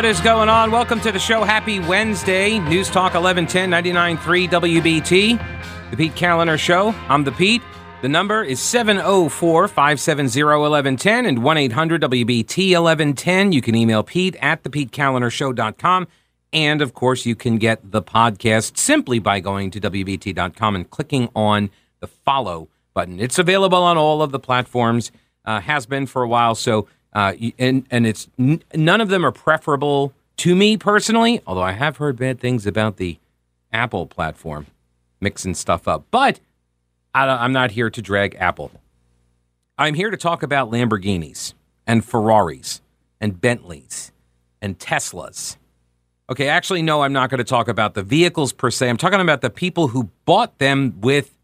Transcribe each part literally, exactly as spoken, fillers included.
What is going on? Welcome to the show. Happy Wednesday. News Talk eleven ten, ninety-nine point three W B T. The Pete Kaliner Show. I'm the Pete. The number is seven oh four, five seven zero, one one one zero and one eight hundred W B T eleven ten. You can email Pete at the pete kaliner show dot com. And, of course, you can get the podcast simply by going to W B T dot com and clicking on the follow button. It's available on all of the platforms. Uh, has been for a while, so... Uh, and and it's n- none of them are preferable to me personally, although I have heard bad things about the Apple platform mixing stuff up. But I don't, I'm not here to drag Apple. I'm here to talk about Lamborghinis and Ferraris and Bentleys and Teslas. Okay, actually, no, I'm not going to talk about the vehicles per se. I'm talking about the people who bought them with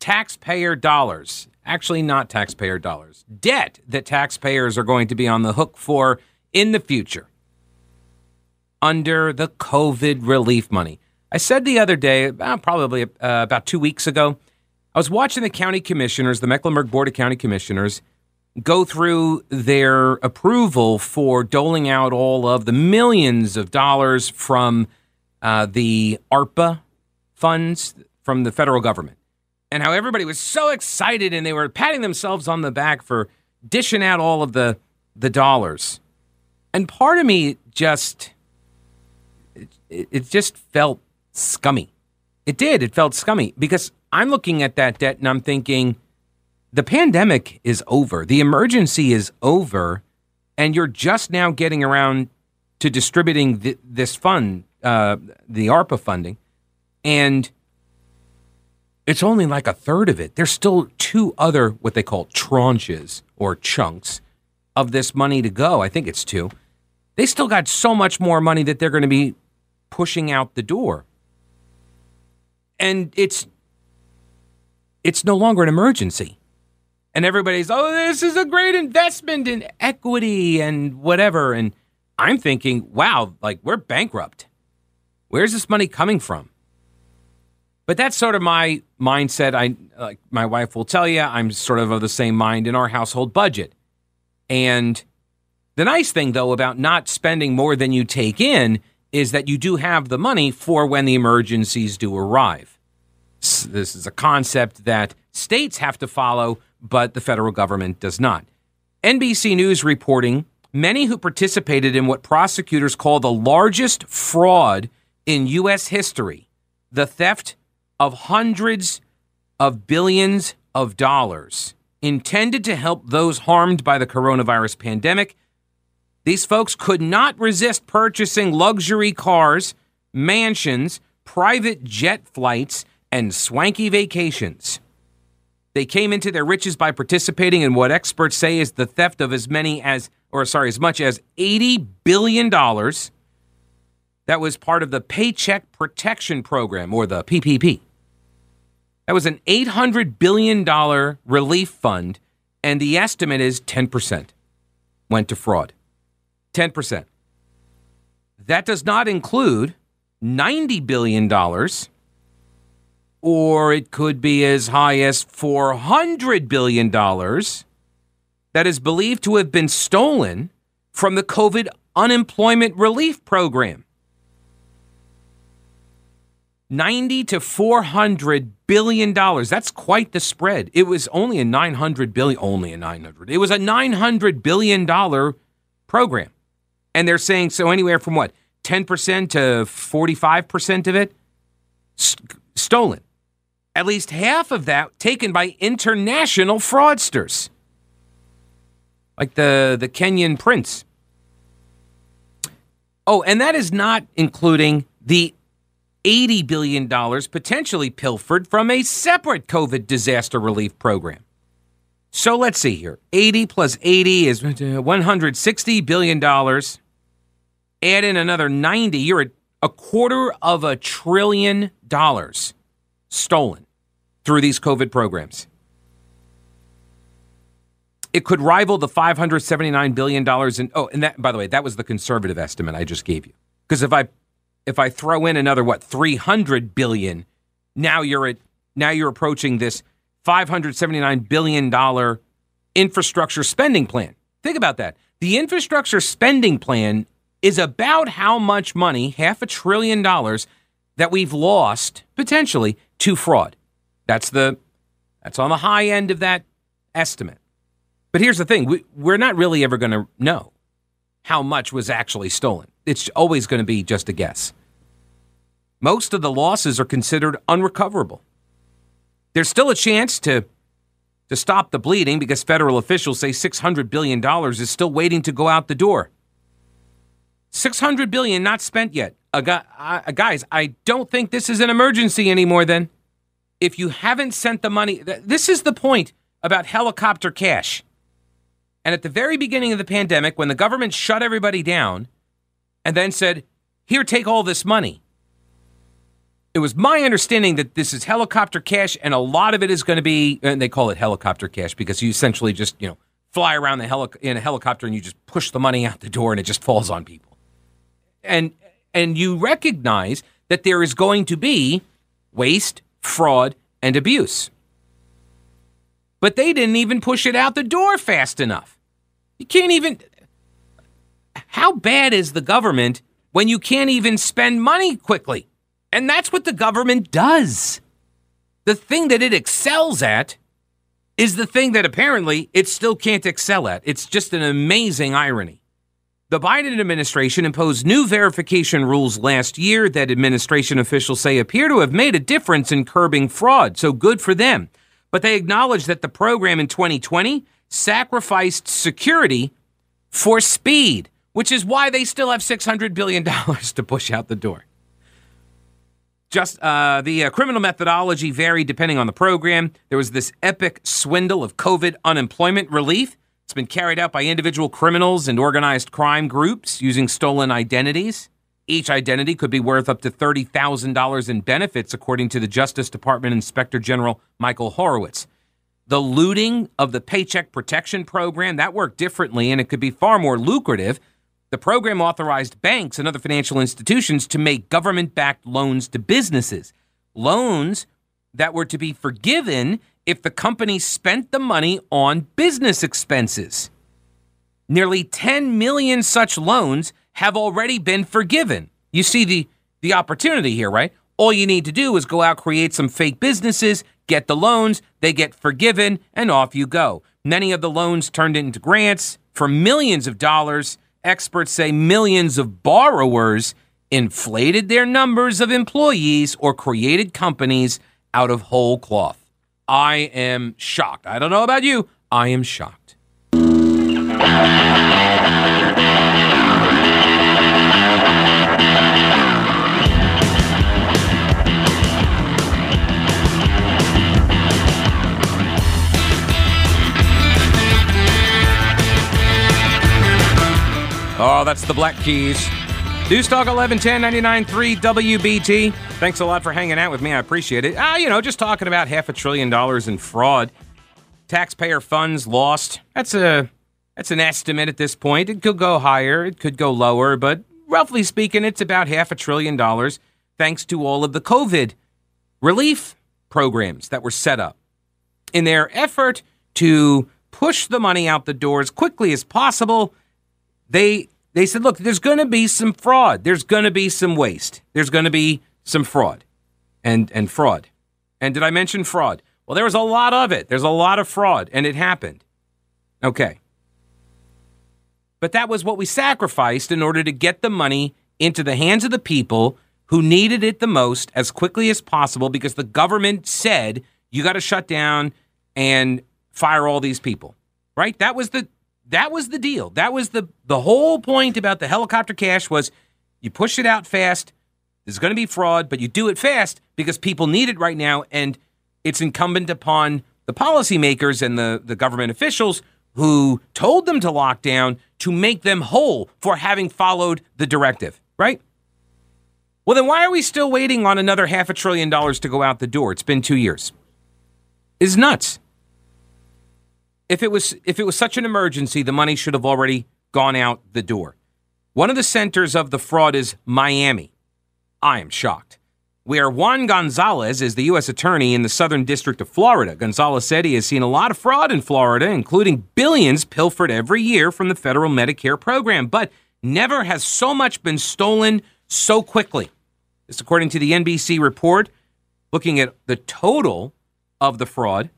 taxpayer dollars. Actually, not taxpayer dollars. Debt that taxpayers are going to be on the hook for in the future under the COVID relief money. I said the other day, probably uh, about two weeks ago, I was watching the county commissioners, the Mecklenburg Board of County Commissioners, go through their approval for doling out all of the millions of dollars from uh, the ARPA funds from the federal government. And how everybody was so excited and they were patting themselves on the back for dishing out all of the the dollars. And part of me just, it, it just felt scummy. It did. It felt scummy because I'm looking at that debt and I'm thinking the pandemic is over. The emergency is over. And you're just now getting around to distributing th- this fund, uh, the ARPA funding. And it's only like a third of it. There's still two other what they call tranches or chunks of this money to go. I think it's two. They still got so much more money that they're going to be pushing out the door. And it's it's no longer an emergency. And everybody's, oh, this is a great investment in equity and whatever. And I'm thinking, wow, like we're bankrupt. Where's this money coming from? But that's sort of my mindset. I like my wife will tell you I'm sort of of the same mind in our household budget. And the nice thing, though, about not spending more than you take in is that you do have the money for when the emergencies do arrive. This is a concept that states have to follow, but the federal government does not. N B C News reporting, many who participated in what prosecutors call the largest fraud in U S history, the theft of hundreds of billions of dollars intended to help those harmed by the coronavirus pandemic. These folks could not resist purchasing luxury cars, mansions, private jet flights, and swanky vacations. They came into their riches by participating in what experts say is the theft of as many as, or sorry, as much as eighty billion dollars. That was part of the Paycheck Protection Program, or the P P P. That was an eight hundred billion dollars relief fund, and the estimate is ten percent went to fraud. ten percent. That does not include ninety billion dollars, or it could be as high as four hundred billion dollars that is believed to have been stolen from the COVID unemployment relief program. ninety to four hundred billion dollars. That's quite the spread. It was only a nine hundred billion, only a nine hundred. It was a nine hundred billion dollar program. And they're saying so anywhere from what? ten percent to forty-five percent of it st- stolen. At least half of that taken by international fraudsters. Like the the Kenyan prince. Oh, and that is not including the eighty billion dollars potentially pilfered from a separate COVID disaster relief program. So let's see here. eighty plus eighty is one hundred sixty billion dollars. Add in another ninety, you're at a quarter of a trillion dollars stolen through these COVID programs. It could rival the five hundred seventy-nine billion dollars. In, oh, and that, by the way, that was the conservative estimate I just gave you. Because if I If I throw in another, what, three hundred billion dollars, now you're at now you're approaching this five hundred seventy-nine billion dollars infrastructure spending plan. Think about that. The infrastructure spending plan is about how much money, half a trillion dollars, that we've lost, potentially, to fraud. That's the that's on the high end of that estimate. But here's the thing. We, we're not really ever going to know how much was actually stolen. It's always going to be just a guess. Most of the losses are considered unrecoverable. There's still a chance to, to stop the bleeding because federal officials say six hundred billion dollars is still waiting to go out the door. six hundred billion dollars not spent yet. Uh, guys, I don't think this is an emergency anymore then. If you haven't sent the money, this is the point about helicopter cash. And at the very beginning of the pandemic, when the government shut everybody down and then said, here, take all this money. It was my understanding that this is helicopter cash, and a lot of it is going to be, and they call it helicopter cash because you essentially just, you know, fly around the heli- in a helicopter and you just push the money out the door and it just falls on people. And and you recognize that there is going to be waste, fraud, and abuse. But they didn't even push it out the door fast enough. You can't even... How bad is the government when you can't even spend money quickly? And that's what the government does. The thing that it excels at is the thing that apparently it still can't excel at. It's just an amazing irony. The Biden administration imposed new verification rules last year that administration officials say appear to have made a difference in curbing fraud, so good for them. But they acknowledge that the program in twenty twenty sacrificed security for speed, which is why they still have six hundred billion dollars to push out the door. Just uh, the uh, criminal methodology varied depending on the program. There was this epic swindle of COVID unemployment relief. It's been carried out by individual criminals and organized crime groups using stolen identities. Each identity could be worth up to thirty thousand dollars in benefits, according to the Justice Department Inspector General Michael Horowitz. The looting of the Paycheck Protection Program, that worked differently, and it could be far more lucrative. The program authorized banks and other financial institutions to make government-backed loans to businesses, loans that were to be forgiven if the company spent the money on business expenses. Nearly ten million such loans have already been forgiven. You see the, the opportunity here, right? All you need to do is go out, create some fake businesses, get the loans, they get forgiven, and off you go. Many of the loans turned into grants for millions of dollars. Experts say millions of borrowers inflated their numbers of employees or created companies out of whole cloth. I am shocked. I don't know about you. I am shocked. Oh, that's the Black Keys. News Talk eleven ten ninety-nine three W B T. Thanks a lot for hanging out with me. I appreciate it. Ah, you know, just talking about half a trillion dollars in fraud. Taxpayer funds lost. That's a that's an estimate at this point. It could go higher. It could go lower. But roughly speaking, it's about half a trillion dollars thanks to all of the COVID relief programs that were set up. In their effort to push the money out the door as quickly as possible, They they said, look, there's going to be some fraud. There's going to be some waste. There's going to be some fraud and and fraud. And did I mention fraud? Well, there was a lot of it. There's a lot of fraud, and it happened. Okay. But that was what we sacrificed in order to get the money into the hands of the people who needed it the most as quickly as possible because the government said, you got to shut down and fire all these people, right? That was the... That was the deal. That was the, the whole point about the helicopter cash was you push it out fast. There's going to be fraud, but you do it fast because people need it right now. And it's incumbent upon the policymakers and the, the government officials who told them to lock down to make them whole for having followed the directive, right? Well, then why are we still waiting on another half a trillion dollars to go out the door? It's been two years. It's nuts. If it was if it was such an emergency, the money should have already gone out the door. One of the centers of the fraud is Miami. I am shocked. Where Juan Gonzalez is the U S attorney in the Southern District of Florida. Gonzalez said he has seen a lot of fraud in Florida, including billions pilfered every year from the federal Medicare program. But Never has so much been stolen so quickly. This according to the N B C report, looking at the total of the fraud.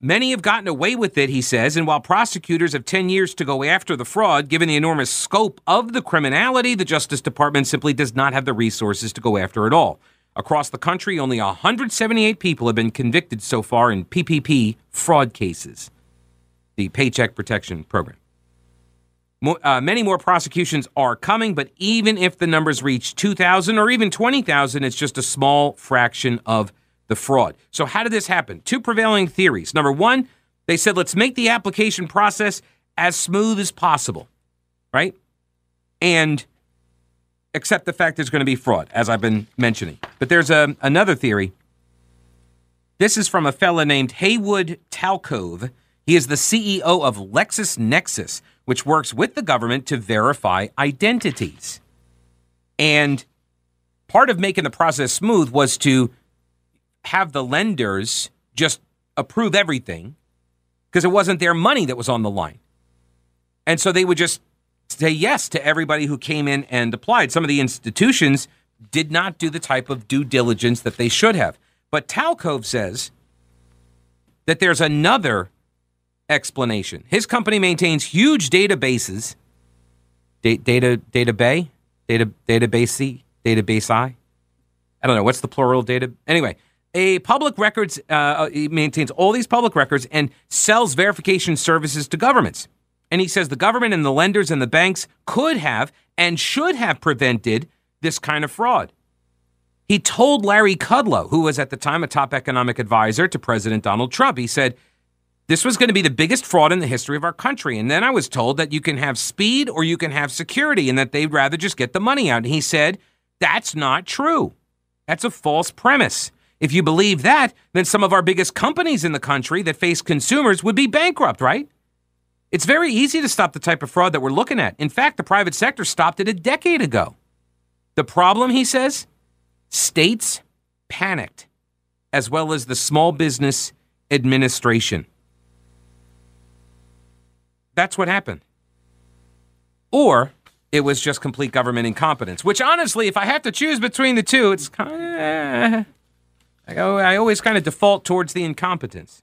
Many have gotten away with it, he says, and while prosecutors have ten years to go after the fraud, given the enormous scope of the criminality, the Justice Department simply does not have the resources to go after it all. Across the country, only one hundred seventy-eight people have been convicted so far in P P P fraud cases, the Paycheck Protection Program. Uh, many more prosecutions are coming, but even if the numbers reach two thousand or even twenty thousand, it's just a small fraction of the fraud. So how did this happen? Two prevailing theories. Number one, they said, let's make the application process as smooth as possible, right? And accept the fact there's going to be fraud, as I've been mentioning. But there's a, another theory. This is from a fella named Haywood Talcove. He is the C E O of LexisNexis, which works with the government to verify identities. And part of making the process smooth was to have the lenders just approve everything because it wasn't their money that was on the line. And so they would just say yes to everybody who came in and applied. Some of the institutions did not do the type of due diligence that they should have. But Talcove says that there's another explanation. His company maintains huge databases, da- data, data bay, data, database, database I, I don't know. What's the plural data? Anyway, a public records, uh, he maintains all these public records and sells verification services to governments. And he says the government and the lenders and the banks could have and should have prevented this kind of fraud. He told Larry Kudlow, who was at the time a top economic advisor to President Donald Trump, he said, this was going to be the biggest fraud in the history of our country. And then I was told that you can have speed or you can have security and that they'd rather just get the money out. And he said, that's not true. That's a false premise. If you believe that, then some of our biggest companies in the country that face consumers would be bankrupt, right? It's very easy to stop the type of fraud that we're looking at. In fact, the private sector stopped it a decade ago. The problem, he says, states panicked, as well as the Small Business Administration. That's what happened. Or it was just complete government incompetence, which honestly, if I have to choose between the two, it's kind of, I always kind of default towards the incompetence.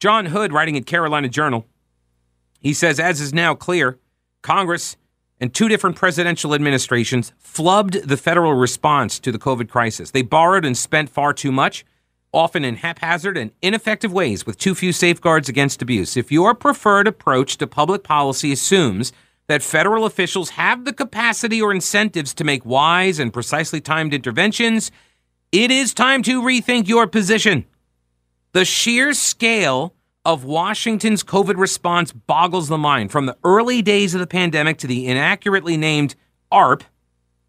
John Hood, writing in Carolina Journal, he says, as is now clear, Congress and two different presidential administrations flubbed the federal response to the COVID crisis. They borrowed and spent far too much, often in haphazard and ineffective ways with too few safeguards against abuse. If your preferred approach to public policy assumes that federal officials have the capacity or incentives to make wise and precisely timed interventions, it is time to rethink your position. The sheer scale of Washington's COVID response boggles the mind. From the early days of the pandemic to the inaccurately named A R P,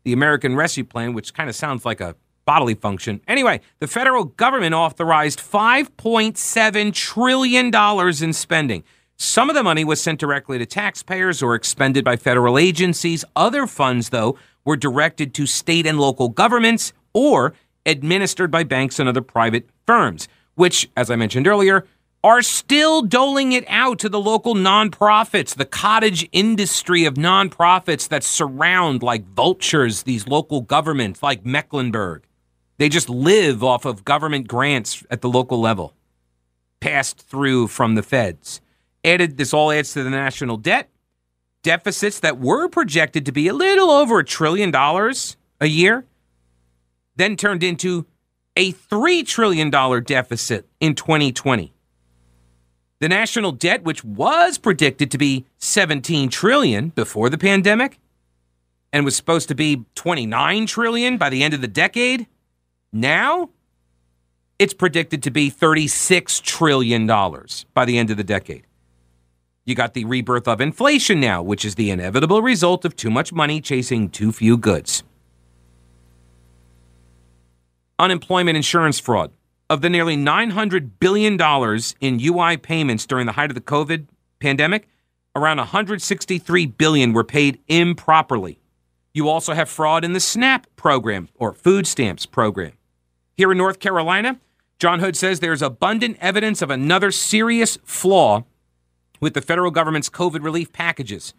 the American Rescue Plan, which kind of sounds like a bodily function. Anyway, the federal government authorized five point seven trillion dollars in spending. Some of the money was sent directly to taxpayers or expended by federal agencies. Other funds, though, were directed to state and local governments or administered by banks and other private firms, which, as I mentioned earlier, are still doling it out to the local nonprofits, the cottage industry of nonprofits that surround, like vultures, these local governments, like Mecklenburg. They just live off of government grants at the local level, passed through from the feds. Added, this all adds to the national debt, deficits that were projected to be a little over a trillion dollars a year, then turned into a three trillion dollars deficit in twenty twenty. The national debt, which was predicted to be seventeen trillion dollars before the pandemic and was supposed to be twenty-nine trillion dollars by the end of the decade, now it's predicted to be thirty-six trillion dollars by the end of the decade. You got the rebirth of inflation now, which is the inevitable result of too much money chasing too few goods. Unemployment insurance fraud. Of the nearly nine hundred billion dollars in U I payments during the height of the COVID pandemic, around one hundred sixty-three billion dollars were paid improperly. You also have fraud in the SNAP program or food stamps program. Here in North Carolina, John Hood says there's abundant evidence of another serious flaw with the federal government's COVID relief packages.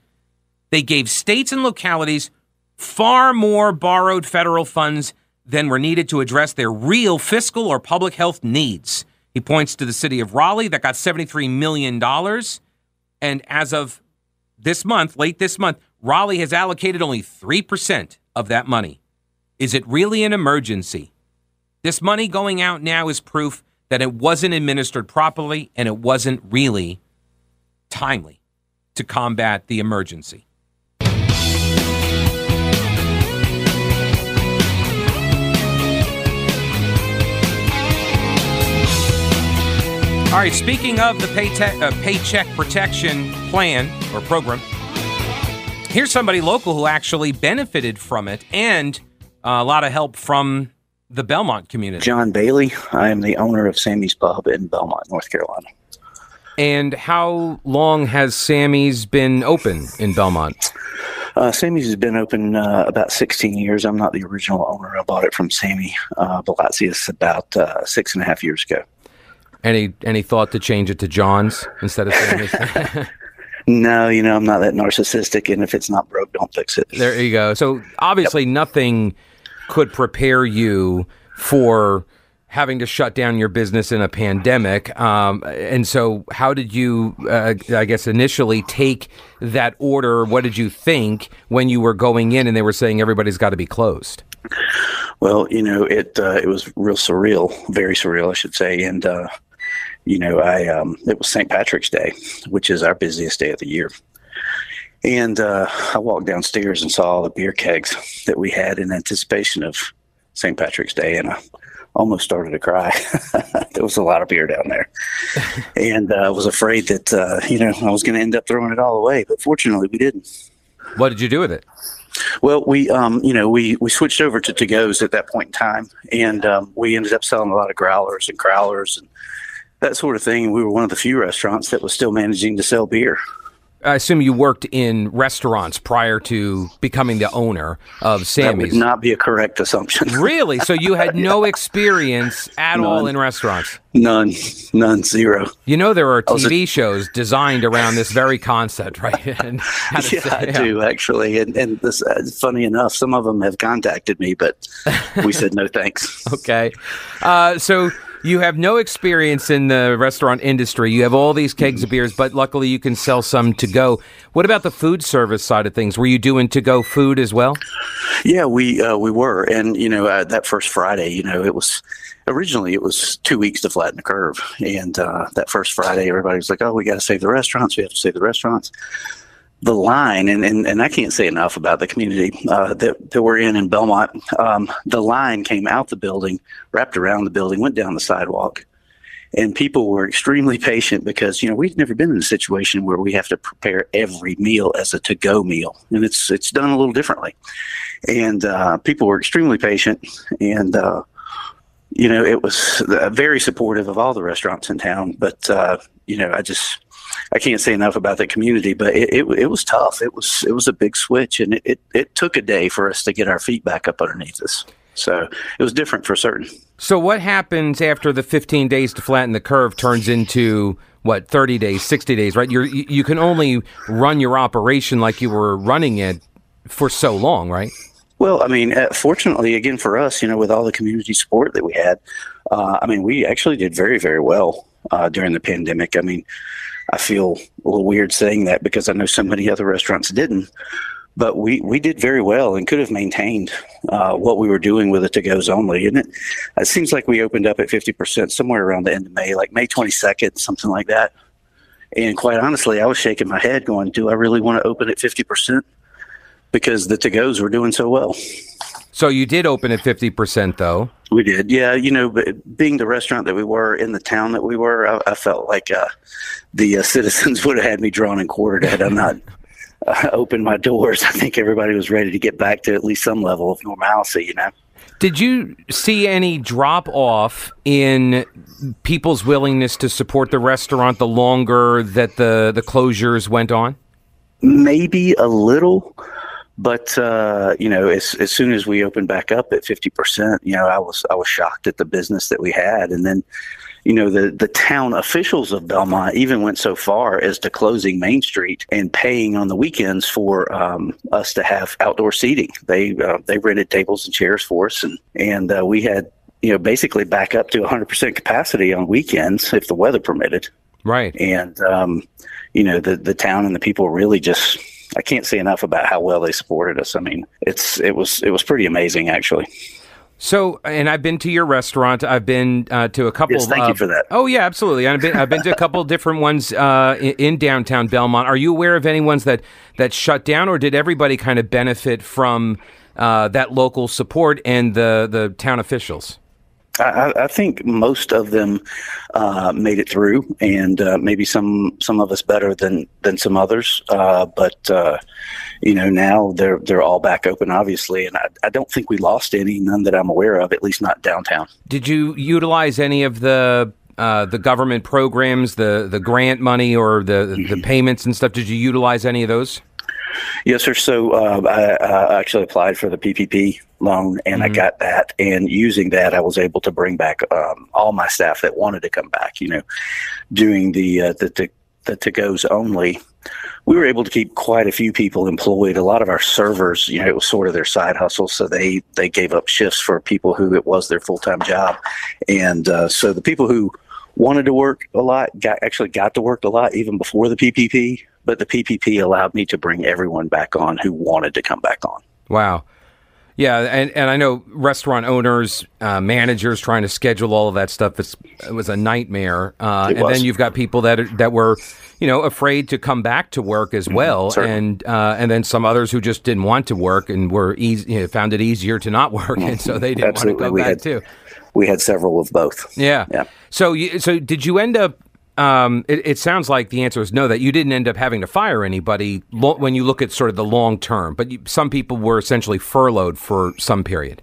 They gave states and localities far more borrowed federal funds than were needed to address their real fiscal or public health needs. He points to the city of Raleigh that got seventy-three million dollars. And as of this month, late this month, Raleigh has allocated only three percent of that money. Is it really an emergency? This money going out now is proof that it wasn't administered properly and it wasn't really timely to combat the emergency. All right, speaking of the payte- uh, Paycheck Protection Plan or program, here's somebody local who actually benefited from it and uh, a lot of help from the Belmont community. John Bailey. I am the owner of Sammy's Pub in Belmont, North Carolina. And how long has Sammy's been open in Belmont? Uh, Sammy's has been open uh, about sixteen years. I'm not the original owner. I bought it from Sammy uh, Balazsius about uh, six and a half years ago. Any any thought to change it to John's instead of Sammy's? No, you know, I'm not that narcissistic, and if it's not broke, don't fix it. There you go. So obviously yep. Nothing could prepare you for having to shut down your business in a pandemic. Um, and so how did you, uh, I guess, initially take that order? What did you think when you were going in and they were saying everybody's got to be closed? Well, you know, it uh, it was real surreal, very surreal, I should say. And, uh, you know, I um, it was Saint Patrick's Day, which is our busiest day of the year. And uh, I walked downstairs and saw all the beer kegs that we had in anticipation of Saint Patrick's Day, and I almost started to cry. There was a lot of beer down there. And I uh, was afraid that, uh, you know, I was going to end up throwing it all away, but fortunately we didn't. What did you do with it? Well, we, um, you know, we, we switched over to to-goes at that point in time, and um, we ended up selling a lot of growlers and crowlers and that sort of thing. We were one of the few restaurants that was still managing to sell beer. I assume you worked in restaurants prior to becoming the owner of Sammy's. That would not be a correct assumption. Really? So you had no yeah. experience at none. all in restaurants? None. None. Zero. You know there are T V a- shows designed around this very concept, right? And yeah, say, yeah, I do, actually. And, and this, uh, funny enough, some of them have contacted me, but we said no thanks. Okay. Uh, so... You have no experience in the restaurant industry. You have all these kegs of beers, but luckily you can sell some to go. What about the food service side of things? Were you doing to go food as well? Yeah, we uh, we were. And, you know, uh, that first Friday, you know, it was originally it was two weeks to flatten the curve. And uh, that first Friday, everybody was like, oh, we got to save the restaurants. We have to save the restaurants. The line, and, and, and I can't say enough about the community uh, that, that we're in in Belmont, um, the line came out the building, wrapped around the building, went down the sidewalk, and people were extremely patient because, you know, we've never been in a situation where we have to prepare every meal as a to-go meal, and it's it's done a little differently. And uh, people were extremely patient, and, uh, you know, it was very supportive of all the restaurants in town, but, uh, you know, I just... I can't say enough about the community, but it, it it was tough. It was it was a big switch, and it, it, it took a day for us to get our feet back up underneath us. So it was different for certain. So what happens after the fifteen days to flatten the curve turns into, what, thirty days, sixty days, right? You're, you you can only run your operation like you were running it for so long, right? Well, I mean, uh, fortunately, again, for us, you know, with all the community support that we had, uh, I mean, we actually did very, very well uh, during the pandemic. I mean, I feel a little weird saying that because I know so many other restaurants didn't, but we, we did very well and could have maintained uh, what we were doing with the to-goes only. And it, it seems like we opened up at fifty percent somewhere around the end of May, like May twenty-second, something like that. And quite honestly, I was shaking my head going, do I really want to open at fifty percent? Because the to-goes were doing so well. So you did open at fifty percent, though. We did. Yeah, you know, but being the restaurant that we were in the town that we were, I, I felt like uh, the uh, citizens would have had me drawn and quartered had I not uh, opened my doors. I think everybody was ready to get back to at least some level of normalcy, you know. Did you see any drop-off in people's willingness to support the restaurant the longer that the, the closures went on? Maybe a little. But, uh, you know, as, as soon as we opened back up at fifty percent, you know, I was I was shocked at the business that we had. And then, you know, the, the town officials of Belmont even went so far as to closing Main Street and paying on the weekends for um, us to have outdoor seating. They uh, they rented tables and chairs for us, and, and uh, we had, you know, basically back up to one hundred percent capacity on weekends if the weather permitted. Right. And, um, you know, the, the town and the people really just, I can't say enough about how well they supported us. I mean, it's it was it was pretty amazing, actually. So, and I've been to your restaurant. I've been uh, to a couple. Yes, thank uh, you for that. Oh, yeah, absolutely. I've been I've been to a couple different ones uh, in, in downtown Belmont. Are you aware of any ones that, that shut down, or did everybody kind of benefit from uh, that local support and the, the town officials? I, I think most of them uh, made it through, and uh, maybe some, some of us better than, than some others. Uh, but uh, you know, now they're they're all back open, obviously, and I, I don't think we lost any, none that I'm aware of, at least not downtown. Did you utilize any of the uh, the government programs, the the grant money, or the mm-hmm. the payments and stuff? Did you utilize any of those? Yes, sir. So uh, I uh, actually applied for the P P P loan, and mm-hmm. I got that. And using that, I was able to bring back um, all my staff that wanted to come back. You know, doing the uh, the, the the to-goes only, we were able to keep quite a few people employed. A lot of our servers, you know, it was sort of their side hustle, so they they gave up shifts for people who it was their full-time job. And uh, so the people who wanted to work a lot got actually got to work a lot even before the P P P. But the P P P allowed me to bring everyone back on who wanted to come back on. Wow. Yeah, and, and I know restaurant owners, uh, managers trying to schedule all of that stuff. It's, it was a nightmare. Uh, it and was. Then you've got people that are, that were, you know, afraid to come back to work as well, mm-hmm, and uh, and then some others who just didn't want to work and were easy, you know, found it easier to not work, mm-hmm, and so they didn't Absolutely. want to go we back had, too. We had several of both. Yeah. Yeah. So you, so did you end up? Um, it, it sounds like the answer is no, that you didn't end up having to fire anybody lo- when you look at sort of the long term, but you, some people were essentially furloughed for some period.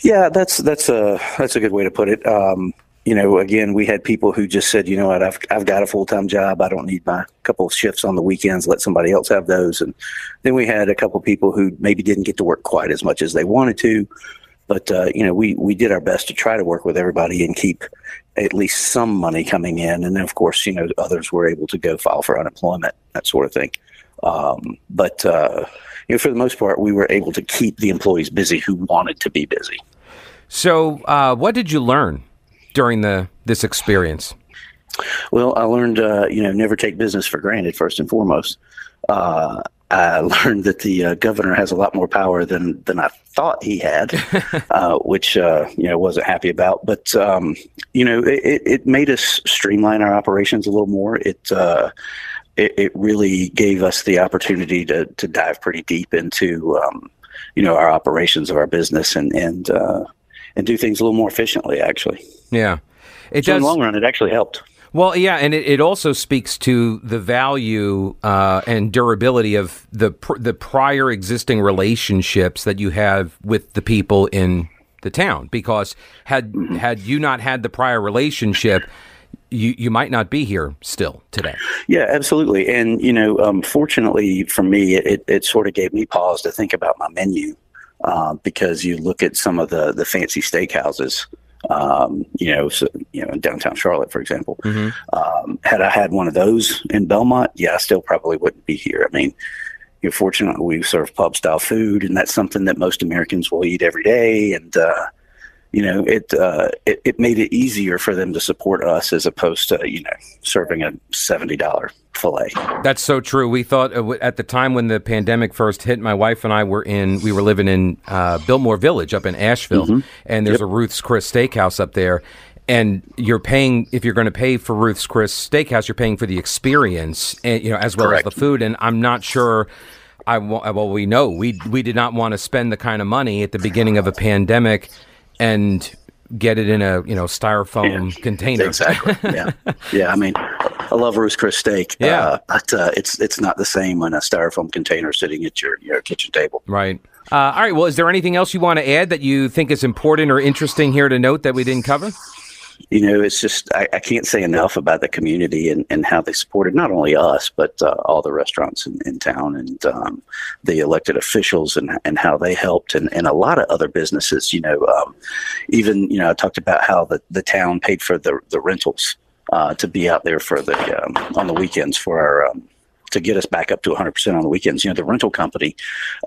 Yeah, that's that's a that's a good way to put it. Um, you know, again, we had people who just said, you know what, I've I've got a full-time job. I don't need my couple of shifts on the weekends. Let somebody else have those. And then we had a couple of people who maybe didn't get to work quite as much as they wanted to. But, uh, you know, we, we did our best to try to work with everybody and keep at least some money coming in. And then, of course, you know, others were able to go file for unemployment, that sort of thing. Um, but, uh, you know, for the most part, we were able to keep the employees busy who wanted to be busy. So uh, what did you learn during the this experience? Well, I learned, uh, you know, never take business for granted, first and foremost. Uh I learned that the uh, governor has a lot more power than, than I thought he had, uh, which, uh, you know, wasn't happy about. But, um, you know, it, it made us streamline our operations a little more. It uh, it, it really gave us the opportunity to, to dive pretty deep into, um, you know, our operations of our business and and, uh, and do things a little more efficiently, actually. Yeah. It so does. In the long run, it actually helped. Well, yeah, and it, it also speaks to the value uh, and durability of the pr- the prior existing relationships that you have with the people in the town. Because had had you not had the prior relationship, you you might not be here still today. Yeah, absolutely. And you know, um, fortunately for me, it, it, it sort of gave me pause to think about my menu uh, because you look at some of the the fancy steakhouses. Um, you know, so, you know, in downtown Charlotte, for example, mm-hmm. um, had I had one of those in Belmont, yeah, I still probably wouldn't be here. I mean, you know, fortunately, we serve pub style food, and that's something that most Americans will eat every day. And, uh, you know, it, uh, it, it made it easier for them to support us as opposed to, you know, serving a seventy dollars filet. That's so true. We thought at the time when the pandemic first hit, my wife and I were in, we were living in uh, Biltmore Village up in Asheville, mm-hmm. and there's yep. a Ruth's Chris Steakhouse up there. And you're paying, if you're going to pay for Ruth's Chris Steakhouse, you're paying for the experience, and, you know, as well Correct. as the food. And I'm not sure... I well, we know we we did not want to spend the kind of money at the beginning of a pandemic and get it in a, you know, styrofoam yeah, container. Exactly. Yeah. Yeah. I mean, I love Ruth's Chris Steak. Yeah. Uh, but uh, it's it's not the same when a styrofoam container sitting at your, your kitchen table. Right. Uh, all right. Well, is there anything else you want to add that you think is important or interesting here to note that we didn't cover? you know, it's just, I, I can't say enough about the community and, and how they supported not only us, but uh, all the restaurants in, in town and um, the elected officials and, and how they helped and, and a lot of other businesses, you know, um, even, you know, I talked about how the, the town paid for the, the rentals uh, to be out there for the, um, on the weekends for our, um, to get us back up to one hundred percent on the weekends. You know, the rental company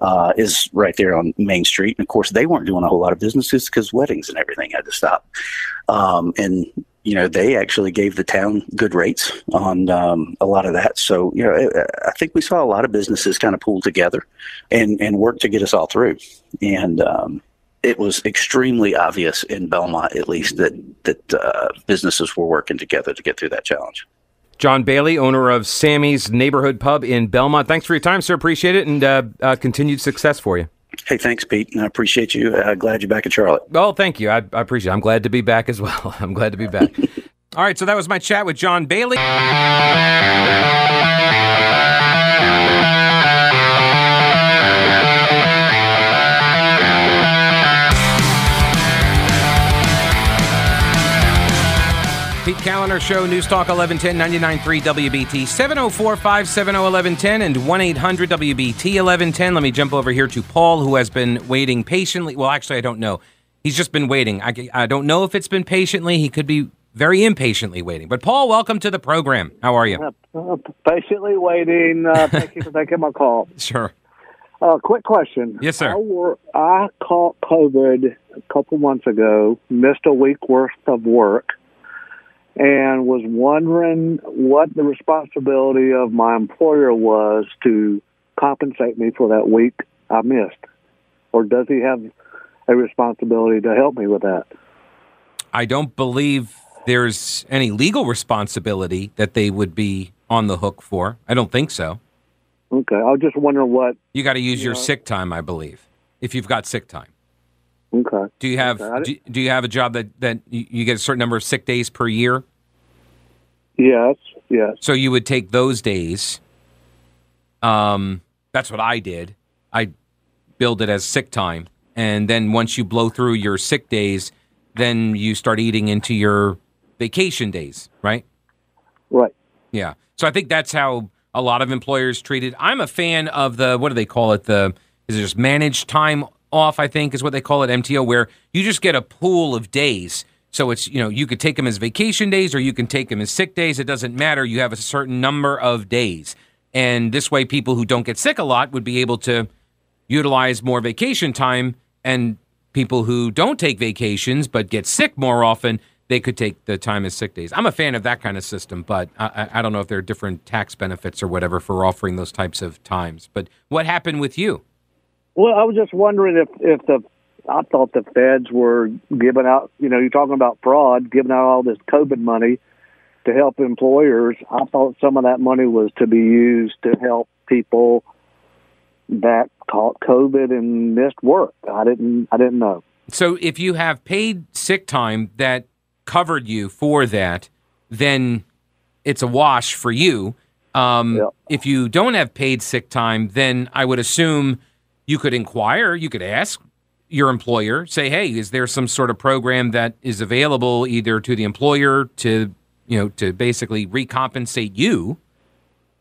uh, is right there on Main Street. And, of course, they weren't doing a whole lot of businesses because weddings and everything had to stop. Um, and, you know, they actually gave the town good rates on um, a lot of that. So, you know, it, I think we saw a lot of businesses kind of pull together and, and work to get us all through. And um, it was extremely obvious in Belmont, at least, that, that uh, businesses were working together to get through that challenge. John Bailey, owner of Sammy's Neighborhood Pub in Belmont. Thanks for your time, sir. Appreciate it, and uh, uh, continued success for you. Hey, thanks, Pete. And I appreciate you. Uh, glad you're back in Charlotte. Oh, thank you. I, I appreciate it. I'm glad to be back as well. I'm glad to be back. All right, so that was my chat with John Bailey. Pete Kaliner Show, News Talk eleven ten, ninety-nine point three W B T, seven oh four, five seven oh, eleven ten and one eight hundred W B T eleven ten. Let me jump over here to Paul, who has been waiting patiently. Well, actually, I don't know. He's just been waiting. I, I don't know if it's been patiently. He could be very impatiently waiting. But, Paul, welcome to the program. How are you? Uh, patiently waiting. Uh, thank you for taking my call. Sure. Uh, quick question. Yes, sir. I, were, I caught COVID a couple months ago, missed a week worth of work, and was wondering what the responsibility of my employer was to compensate me for that week I missed. Or does he have a responsibility to help me with that? I don't believe there's any legal responsibility that they would be on the hook for. I don't think so. Okay. I was just wondering what... You got to use you your know. sick time, I believe, if you've got sick time. Okay. Do you have okay. do, do you have a job that, that you get a certain number of sick days per year? Yes, yes. So you would take those days. Um, that's what I did. I billed it as sick time, and then once you blow through your sick days, then you start eating into your vacation days, right? Right. Yeah. So I think that's how a lot of employers treat it. I'm a fan of the, what do they call it? The is it just managed time off, I think, is what they call it, M T O, where you just get a pool of days. So it's, you know, you could take them as vacation days or you can take them as sick days. It doesn't matter. You have a certain number of days. And this way, people who don't get sick a lot would be able to utilize more vacation time. And people who don't take vacations but get sick more often, they could take the time as sick days. I'm a fan of that kind of system, but I, I don't know if there are different tax benefits or whatever for offering those types of times. But what happened with you? Well, I was just wondering if, if the, I thought the feds were giving out, you know, you're talking about fraud, giving out all this COVID money to help employers. I thought some of that money was to be used to help people that caught COVID and missed work. I didn't, I didn't know. So if you have paid sick time that covered you for that, then it's a wash for you. Um, yeah. If you don't have paid sick time, then I would assume you could inquire, you could ask your employer, say, hey, is there some sort of program that is available either to the employer to, you know, to basically recompensate you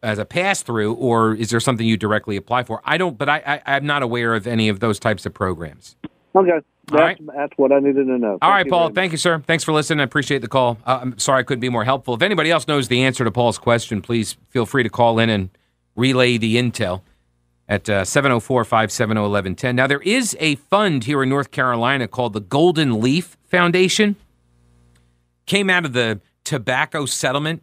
as a pass-through, or is there something you directly apply for? I don't, but I, I, I'm not aware of any of those types of programs. Okay. That's, All right. That's what I needed to know. Thank All right, Paul. Thank you, sir. Thanks for listening. I appreciate the call. Uh, I'm sorry I couldn't be more helpful. If anybody else knows the answer to Paul's question, please feel free to call in and relay the intel at uh, seven oh four, five seven oh, eleven ten. Now, there is a fund here in North Carolina called the Golden Leaf Foundation. Came out of the tobacco settlement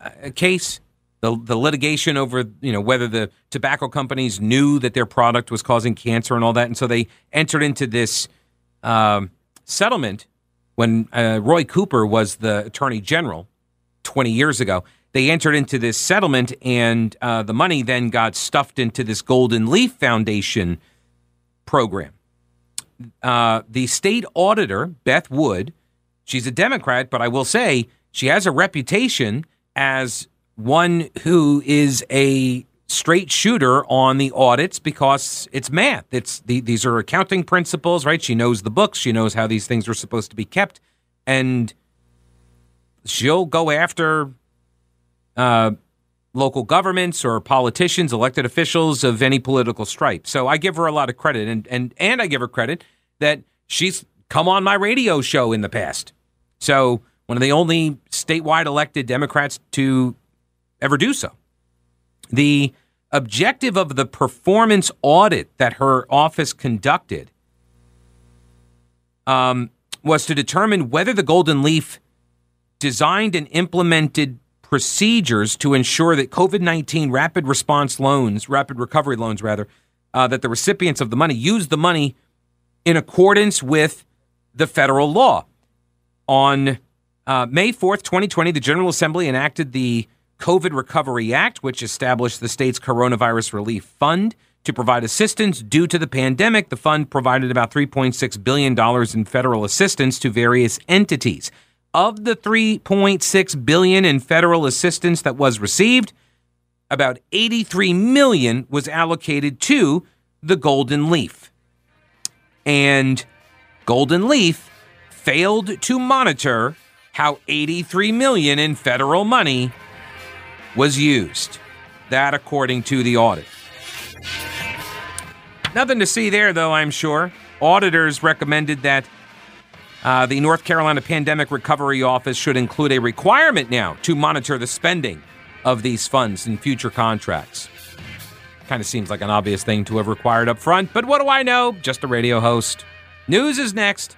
uh, case, the the litigation over, you know, whether the tobacco companies knew that their product was causing cancer and all that. And so they entered into this um, settlement when uh, Roy Cooper was the attorney general twenty years ago. They entered into this settlement, and uh, the money then got stuffed into this Golden Leaf Foundation program. Uh, the state auditor, Beth Wood, she's a Democrat, but I will say she has a reputation as one who is a straight shooter on the audits because it's math. It's the, these are accounting principles, right? She knows the books. She knows how these things are supposed to be kept, and she'll go after uh, local governments or politicians, elected officials of any political stripe. So I give her a lot of credit, and and, and I give her credit that she's come on my radio show in the past. So one of the only statewide elected Democrats to ever do so. The objective of the performance audit that her office conducted um, was to determine whether the Golden Leaf designed and implemented procedures to ensure that COVID nineteen rapid response loans, rapid recovery loans, rather, uh, that the recipients of the money used the money in accordance with the federal law. On uh, May fourth, twenty twenty, the General Assembly enacted the COVID Recovery Act, which established the state's Coronavirus Relief Fund to provide assistance due to the pandemic. The fund provided about three point six billion dollars in federal assistance to various entities. Of the three point six billion dollars in federal assistance that was received, about eighty-three million dollars was allocated to the Golden Leaf. And Golden Leaf failed to monitor how eighty-three million dollars in federal money was used. That, according to the audit. Nothing to see there, though, I'm sure. Auditors recommended that uh, the North Carolina Pandemic Recovery Office should include a requirement now to monitor the spending of these funds in future contracts. Kind of seems like an obvious thing to have required up front, but what do I know? Just a radio host. News is next.